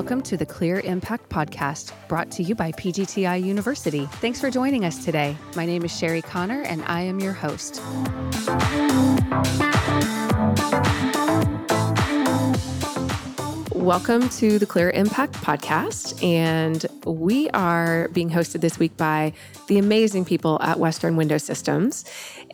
Welcome to the Clear Impact Podcast, brought to you by PGTI University. Thanks for joining us today. My name is Sherry Connor, and I am your host. Welcome to the Clear Impact Podcast, and we are being hosted this week by the amazing people at Western Window Systems.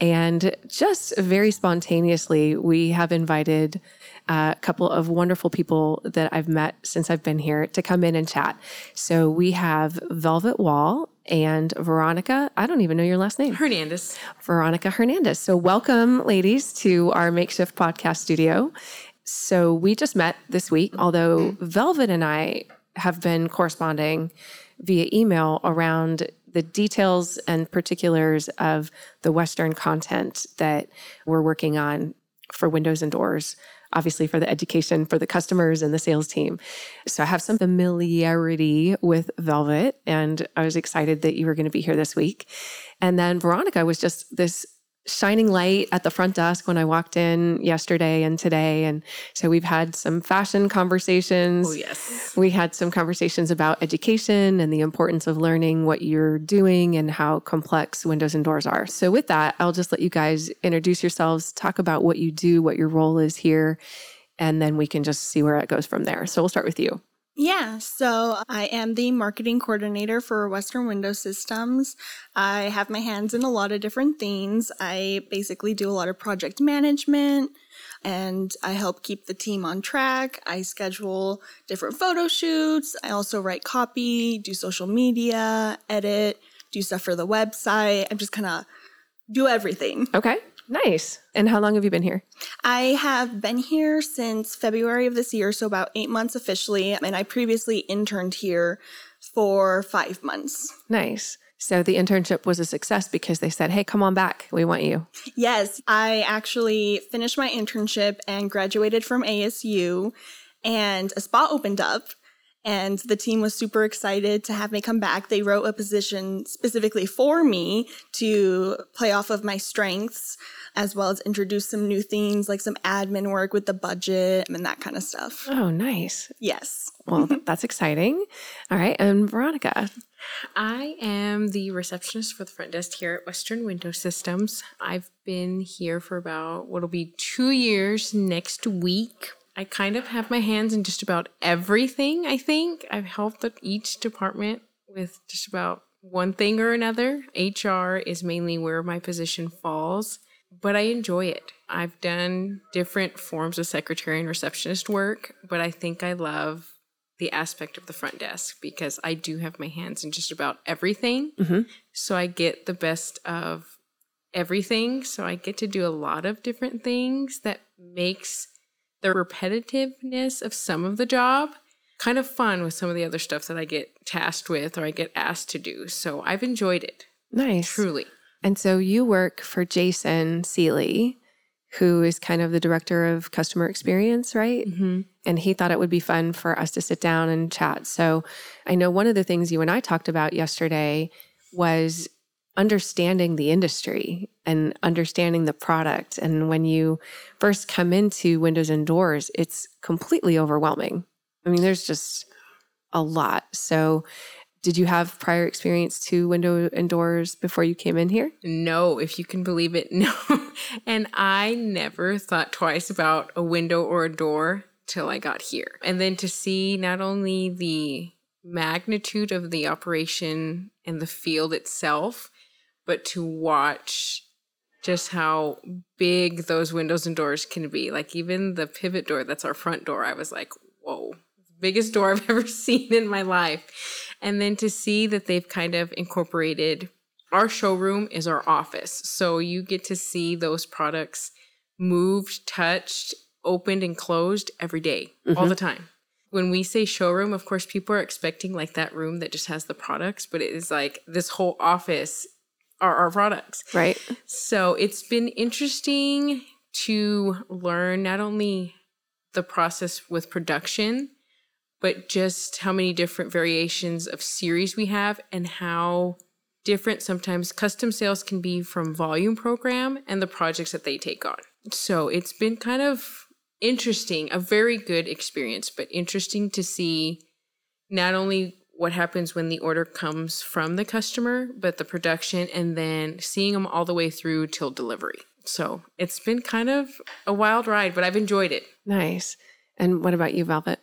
And just very spontaneously, we have invited a couple of wonderful people that I've met since I've been here to come in and chat. So we have Velvet Wall and Veronica, I don't even know your last name. Hernandez. Veronica Hernandez. So welcome, ladies, to our makeshift podcast studio. So we just met this week, although Velvet and I have been corresponding via email around the details and particulars of the Western content that we're working on for Windows and Doors, obviously for the education, for the customers and the sales team. So I have some familiarity with Velvet, and I was excited that you were going to be here this week. And then Veronica was just this shining light at the front desk when I walked in yesterday and today. And so we've had some fashion conversations. Oh, yes. We had some conversations about education and the importance of learning what you're doing and how complex Windows and Doors are. So with that, I'll just let you guys introduce yourselves, talk about what you do, what your role is here, and then we can just see where it goes from there. So we'll start with you. Yeah, so I am the marketing coordinator for Western Window Systems. I have my hands in a lot of different things. I basically do a lot of project management, and I help keep the team on track. I schedule different photo shoots. I also write copy, do social media, edit, do stuff for the website. I'm just kind of do everything. Okay. Nice. And how long have you been here? I have been here since February of this year, so about 8 months officially. And I previously interned here for 5 months. Nice. So the internship was a success because they said, hey, come on back. We want you. Yes. I actually finished my internship and graduated from ASU, and a spot opened up. And the team was super excited to have me come back. They wrote a position specifically for me to play off of my strengths, as well as introduce some new things, like some admin work with the budget and that kind of stuff. Oh, nice. Yes. Well, that's exciting. All right. And Veronica. I am the receptionist for the front desk here at Western Window Systems. I've been here for about what'll be 2 years next week. I kind of have my hands in just about everything, I think. I've helped each department with just about one thing or another. HR is mainly where my position falls, but I enjoy it. I've done different forms of secretary and receptionist work, but I think I love the aspect of the front desk because I do have my hands in just about everything. Mm-hmm. So I get the best of everything. So I get to do a lot of different things that makes the repetitiveness of some of the job kind of fun with some of the other stuff that I get tasked with or I get asked to do. So I've enjoyed it. Nice. Truly. And so you work for Jason Seeley, who is kind of the director of customer experience, right? Mm-hmm. And he thought it would be fun for us to sit down and chat. So I know one of the things you and I talked about yesterday was understanding the industry and understanding the product. And when you first come into Windows and Doors, it's completely overwhelming. I mean, there's just a lot. So did you have prior experience to Windows and Doors before you came in here? No, if you can believe it, no. And I never thought twice about a window or a door till I got here. And then to see not only the magnitude of the operation and the field itself, but to watch just how big those windows and doors can be. Like even the pivot door, that's our front door, I was like, whoa, biggest door I've ever seen in my life. And then to see that they've kind of incorporated, our showroom is our office. So you get to see those products moved, touched, opened, and closed every day, all the time. When we say showroom, of course, people are expecting like that room that just has the products, but it is like this whole office are our products. Right. So it's been interesting to learn not only the process with production, but just how many different variations of series we have and how different sometimes custom sales can be from volume program and the projects that they take on. So it's been kind of interesting, a very good experience, but interesting to see not only what happens when the order comes from the customer, but the production, and then seeing them all the way through till delivery. So it's been kind of a wild ride, but I've enjoyed it. Nice. And what about you, Velvet?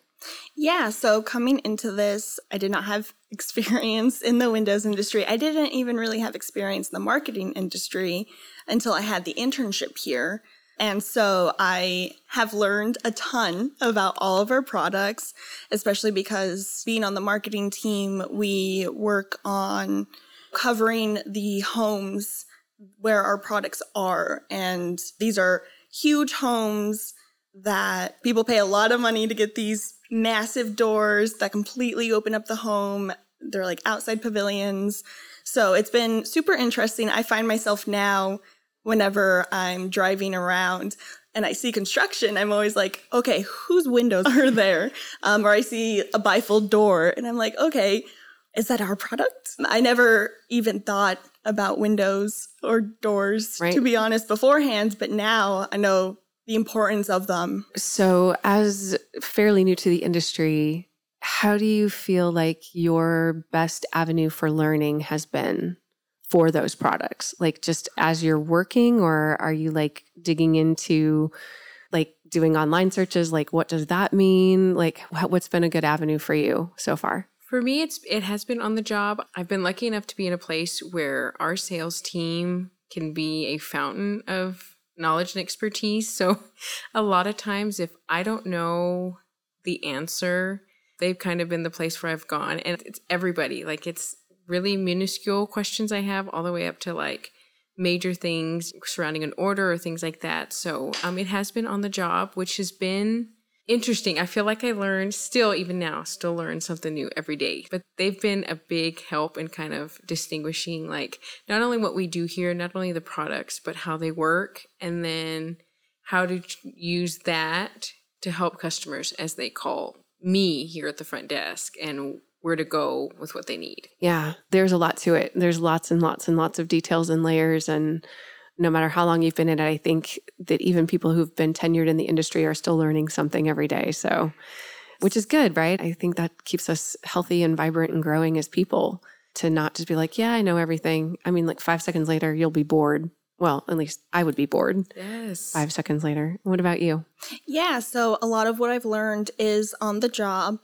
Yeah, so coming into this, I did not have experience in the windows industry. I didn't even really have experience in the marketing industry until I had the internship here. And so I have learned a ton about all of our products, especially because being on the marketing team, we work on covering the homes where our products are. And these are huge homes that people pay a lot of money to get, these massive doors that completely open up the home. They're like outside pavilions. So it's been super interesting. I find myself now, whenever I'm driving around and I see construction, I'm always like, okay, whose windows are there? Or I see a bifold door and I'm like, okay, is that our product? I never even thought about windows or doors, right, to be honest, beforehand, but now I know the importance of them. So as fairly new to the industry, how do you feel like your best avenue for learning has been for those products? Like just as you're working, or are you like digging into like doing online searches? Like what does that mean? Like what's been a good avenue for you so far? For me, it has been on the job. I've been lucky enough to be in a place where our sales team can be a fountain of knowledge and expertise. So a lot of times if I don't know the answer, they've kind of been the place where I've gone, and it's everybody. Like it's really minuscule questions I have all the way up to like major things surrounding an order or things like that. So it has been on the job, which has been interesting. I feel like I learned still learn something new every day, but they've been a big help in kind of distinguishing like not only what we do here, not only the products, but how they work, and then how to use that to help customers as they call me here at the front desk and where to go with what they need. Yeah, there's a lot to it. There's lots and lots and lots of details and layers. And no matter how long you've been in it, I think that even people who've been tenured in the industry are still learning something every day. So, which is good, right? I think that keeps us healthy and vibrant and growing as people, to not just be like, yeah, I know everything. I mean, like 5 seconds later, you'll be bored. Well, at least I would be bored. Yes. 5 seconds later. What about you? Yeah, so a lot of what I've learned is on the job.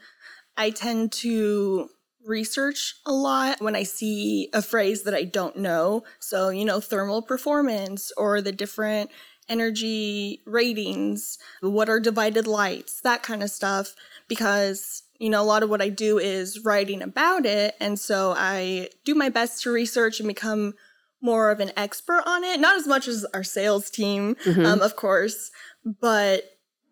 I tend to research a lot when I see a phrase that I don't know. So, thermal performance or the different energy ratings, what are divided lights, that kind of stuff, because, a lot of what I do is writing about it. And so I do my best to research and become more of an expert on it. Not as much as our sales team, of course, but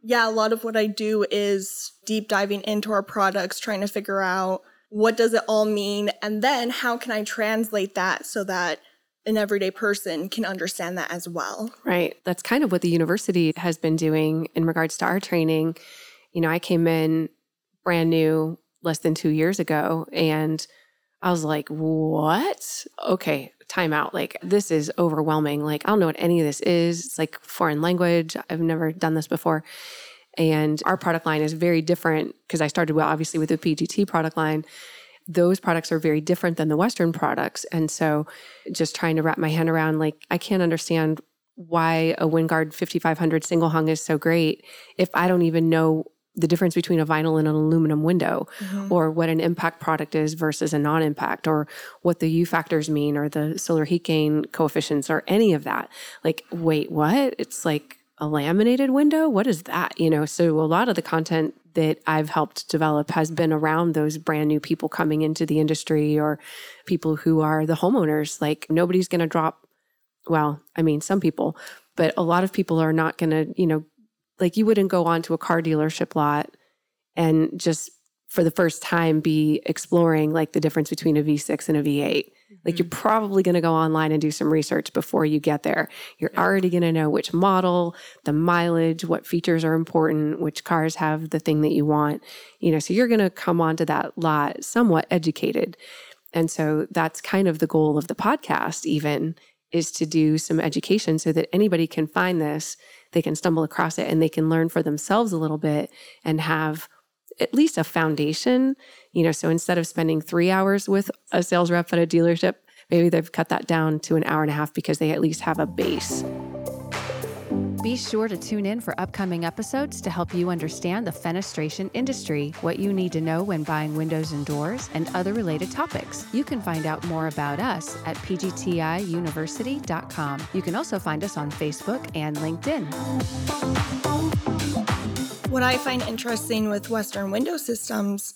yeah, a lot of what I do is deep diving into our products, trying to figure out what does it all mean, and then how can I translate that so that an everyday person can understand that as well. Right. That's kind of what the university has been doing in regards to our training. I came in brand new less than 2 years ago, and I was like, what? Okay, time out. Like, this is overwhelming. Like, I don't know what any of this is. It's like foreign language. I've never done this before. And our product line is very different because I started, obviously with the PGT product line. Those products are very different than the Western products. And so just trying to wrap my hand around, like, I can't understand why a WinGuard 5500 single hung is so great if I don't even know the difference between a vinyl and an aluminum window, or what an impact product is versus a non-impact, or what the U factors mean, or the solar heat gain coefficients, or any of that. Like, wait, what? It's like a laminated window? What is that? So a lot of the content that I've helped develop has been around those brand new people coming into the industry, or people who are the homeowners. Like, nobody's going to drop, some people, but a lot of people are not going to, like, you wouldn't go onto a car dealership lot and just for the first time be exploring like the difference between a V6 and a V8. Like, you're probably going to go online and do some research before you get there. You're already going to know which model, the mileage, what features are important, which cars have the thing that you want, so you're going to come onto that lot somewhat educated. And so that's kind of the goal of the podcast even, is to do some education so that anybody can find this, they can stumble across it, and they can learn for themselves a little bit and have at least a foundation, you know, so instead of spending 3 hours with a sales rep at a dealership, maybe they've cut that down to an hour and a half because they at least have a base. Be sure to tune in for upcoming episodes to help you understand the fenestration industry, what you need to know when buying windows and doors, and other related topics. You can find out more about us at pgtiuniversity.com. You can also find us on Facebook and LinkedIn. What I find interesting with Western Window Systems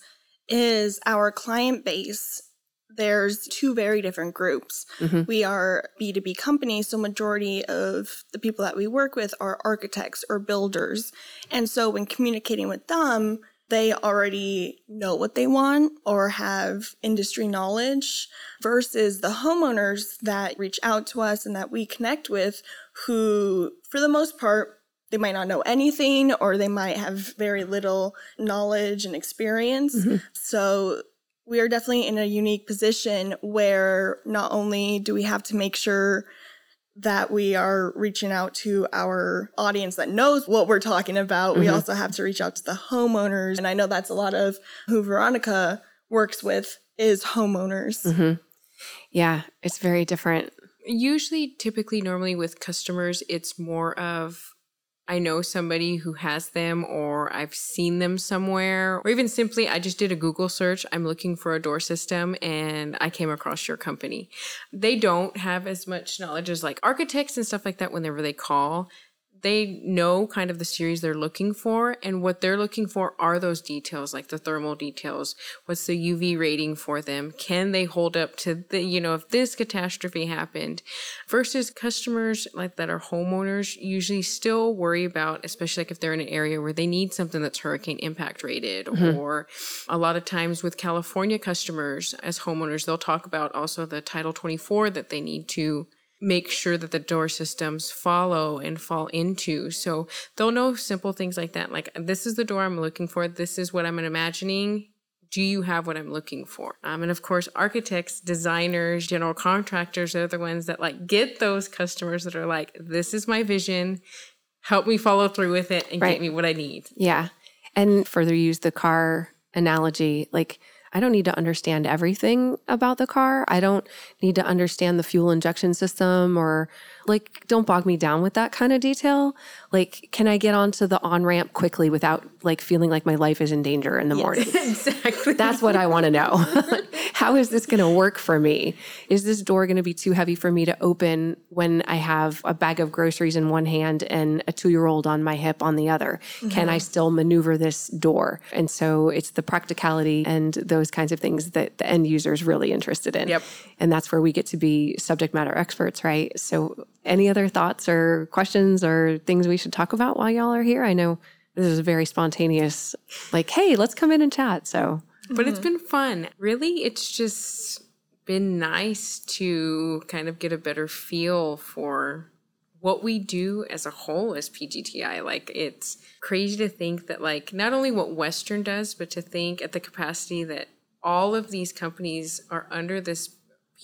is our client base. There's two very different groups. Mm-hmm. We are B2B companies, so majority of the people that we work with are architects or builders. And so when communicating with them, they already know what they want or have industry knowledge versus the homeowners that reach out to us and that we connect with who, for the most part, they might not know anything or they might have very little knowledge and experience. Mm-hmm. So we are definitely in a unique position where not only do we have to make sure that we are reaching out to our audience that knows what we're talking about, mm-hmm. we also have to reach out to the homeowners. And I know that's a lot of who Veronica works with is homeowners. Mm-hmm. Yeah, it's very different. Usually, typically, normally with customers, it's more of I know somebody who has them or I've seen them somewhere, or even simply I just did a Google search. I'm looking for a door system and I came across your company. They don't have as much knowledge as like architects and stuff like that whenever they call. They know kind of the series they're looking for, and what they're looking for are those details, like the thermal details. What's the UV rating for them? Can they hold up to the, you know, if this catastrophe happened? Versus customers like that are homeowners usually still worry about, especially like if they're in an area where they need something that's hurricane impact rated, mm-hmm. or a lot of times with California customers as homeowners, they'll talk about also the Title 24 that they need to make sure that the door systems follow and fall into. So they'll know simple things like that. Like, this is the door I'm looking for. This is what I'm imagining. Do you have what I'm looking for? And of course, architects, designers, general contractors, they're the ones that like get those customers that are like, this is my vision. Help me follow through with it and get me what I need. Yeah. And further use the car analogy, like, I don't need to understand everything about the car. I don't need to understand the fuel injection system or like, don't bog me down with that kind of detail. Like, can I get onto the on-ramp quickly without like feeling like my life is in danger in the morning? Exactly. That's what I want to know. How is this going to work for me? Is this door going to be too heavy for me to open when I have a bag of groceries in one hand and a 2-year-old on my hip on the other? Mm-hmm. Can I still maneuver this door? And so it's the practicality and those kinds of things that the end user is really interested in. Yep. And that's where we get to be subject matter experts, right? So any other thoughts or questions or things we should talk about while y'all are here? I know this is a very spontaneous, like, hey, let's come in and chat. So, but it's been fun. Really, it's just been nice to kind of get a better feel for what we do as a whole as PGTI. Like, it's crazy to think that, like, not only what Western does, but to think at the capacity that all of these companies are under this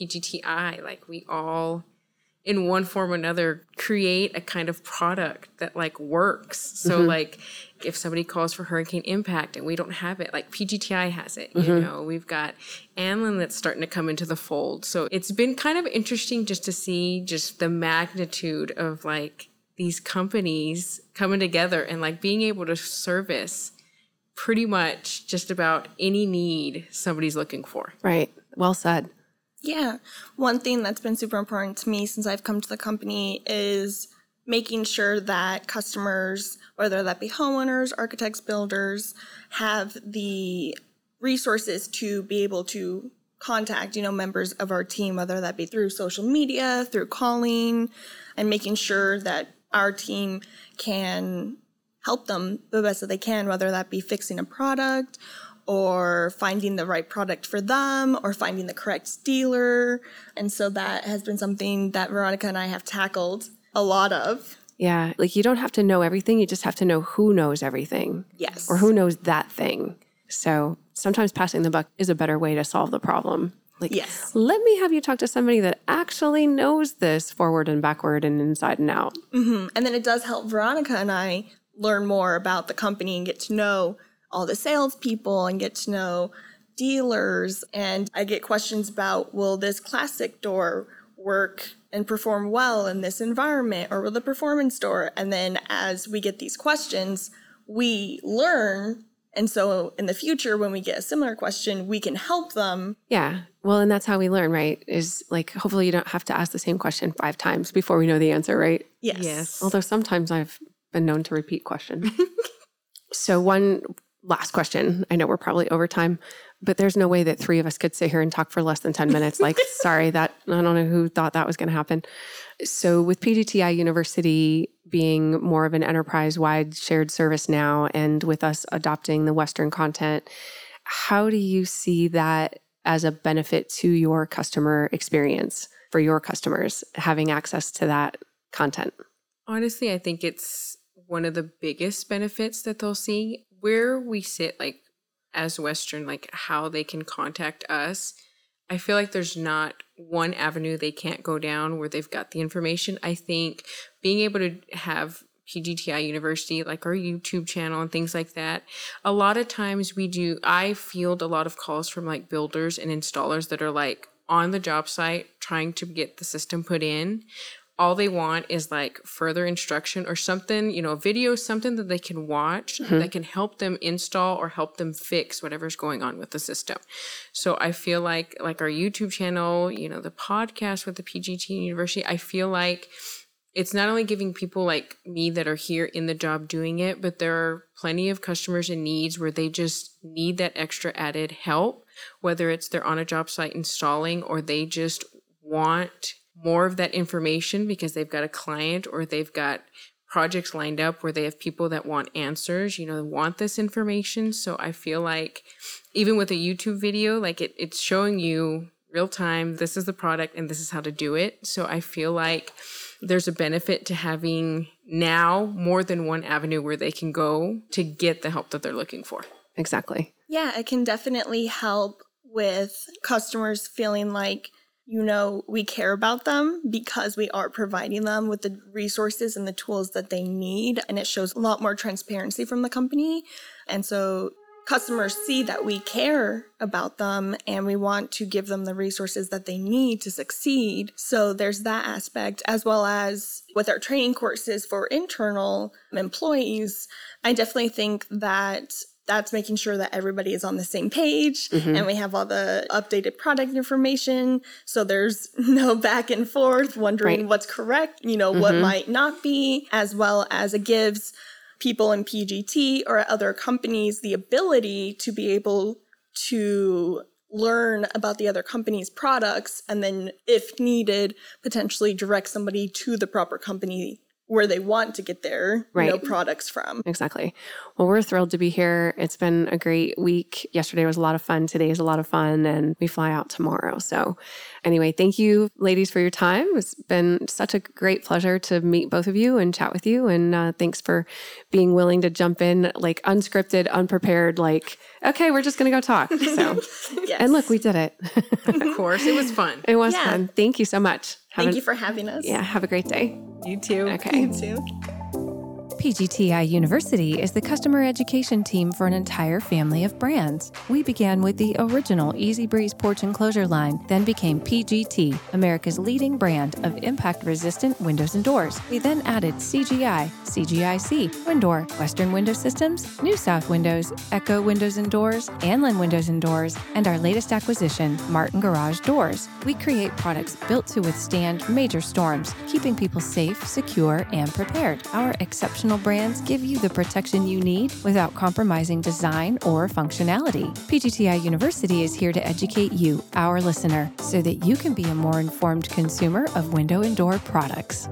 PGTI. Like, we all, in one form or another, create a kind of product that, like, works. So, mm-hmm. like, if somebody calls for hurricane impact and we don't have it, like, PGTI has it, mm-hmm. you know. We've got Anlin that's starting to come into the fold. So it's been kind of interesting just to see just the magnitude of, like, these companies coming together and, like, being able to service pretty much just about any need somebody's looking for. Right. Well said. Yeah. One thing that's been super important to me since I've come to the company is making sure that customers, whether that be homeowners, architects, builders, have the resources to be able to contact, you know, members of our team, whether that be through social media, through calling, and making sure that our team can help them the best that they can, whether that be fixing a product or finding the right product for them, or finding the correct dealer. And so that has been something that Veronica and I have tackled a lot of. Yeah, like, you don't have to know everything, you just have to know who knows everything. Yes. Or who knows that thing. So sometimes passing the buck is a better way to solve the problem. Like, yes, let me have you talk to somebody that actually knows this forward and backward and inside and out. Mm-hmm. And then it does help Veronica and I learn more about the company and get to know all the salespeople and get to know dealers. And I get questions about, will this classic door work and perform well in this environment, or will the performance door? And then as we get these questions, we learn. And so in the future, when we get a similar question, we can help them. Yeah. Well, and that's how we learn, right? Is like, hopefully you don't have to ask the same question 5 times before we know the answer, right? Yes. Although sometimes I've been known to repeat questions. So one last question. I know we're probably over time, but there's no way that 3 of us could sit here and talk for less than 10 minutes. Like, sorry, that I don't know who thought that was going to happen. So with PGTI University being more of an enterprise-wide shared service now, and with us adopting the Western content, how do you see that as a benefit to your customer experience for your customers, having access to that content? Honestly, I think it's one of the biggest benefits that they'll see. Where we sit, like, as Western, like how they can contact us, I feel like there's not one avenue they can't go down where they've got the information. I think being able to have PGTI University, like our YouTube channel and things like that, a lot of times I field a lot of calls from like builders and installers that are like on the job site trying to get the system put in. All they want is like further instruction or something, you know, video, something that they can watch that can help them install or help them fix whatever's going on with the system. So I feel like our YouTube channel, you know, the podcast with the PGT University, I feel like it's not only giving people like me that are here in the job doing it, but there are plenty of customers and needs where they just need that extra added help, whether it's they're on a job site installing or they just want more of that information because they've got a client or they've got projects lined up where they have people that want answers, you know, want this information. So I feel like even with a YouTube video, like it's showing you real time, this is the product and this is how to do it. So I feel like there's a benefit to having now more than one avenue where they can go to get the help that they're looking for. Exactly. Yeah, it can definitely help with customers feeling like, you know, we care about them because we are providing them with the resources and the tools that they need. And it shows a lot more transparency from the company. And so customers see that we care about them and we want to give them the resources that they need to succeed. So there's that aspect, as well as with our training courses for internal employees. I definitely think that that's making sure that everybody is on the same page and we have all the updated product information. So there's no back and forth wondering what's correct, you know, what might not be, as well as it gives people in PGT or at other companies the ability to be able to learn about the other company's products and then, if needed, potentially direct somebody to the proper company where they want to get their products from. Exactly. Well, we're thrilled to be here. It's been a great week. Yesterday was a lot of fun. Today is a lot of fun, and we fly out tomorrow. So anyway, thank you, ladies, for your time. It's been such a great pleasure to meet both of you and chat with you. And thanks for being willing to jump in, like, unscripted, unprepared, like, okay, we're just going to go talk. So, and look, we did it. Of course. It was fun. It was fun. Thank you so much. Thank you for having us. Yeah. Have a great day. You too. Okay. You too. PGTI University is the customer education team for an entire family of brands. We began with the original Easy Breeze porch enclosure line, then became PGT, America's leading brand of impact-resistant windows and doors. We then added CGI, CGIC, Windor, Western Window Systems, New South Windows, Echo Windows and Doors, Anlin Windows and Doors, and our latest acquisition, Martin Garage Doors. We create products built to withstand major storms, keeping people safe, secure, and prepared. Our exceptional brands give you the protection you need without compromising design or functionality. PGTI University is here to educate you, our listener, so that you can be a more informed consumer of window and door products.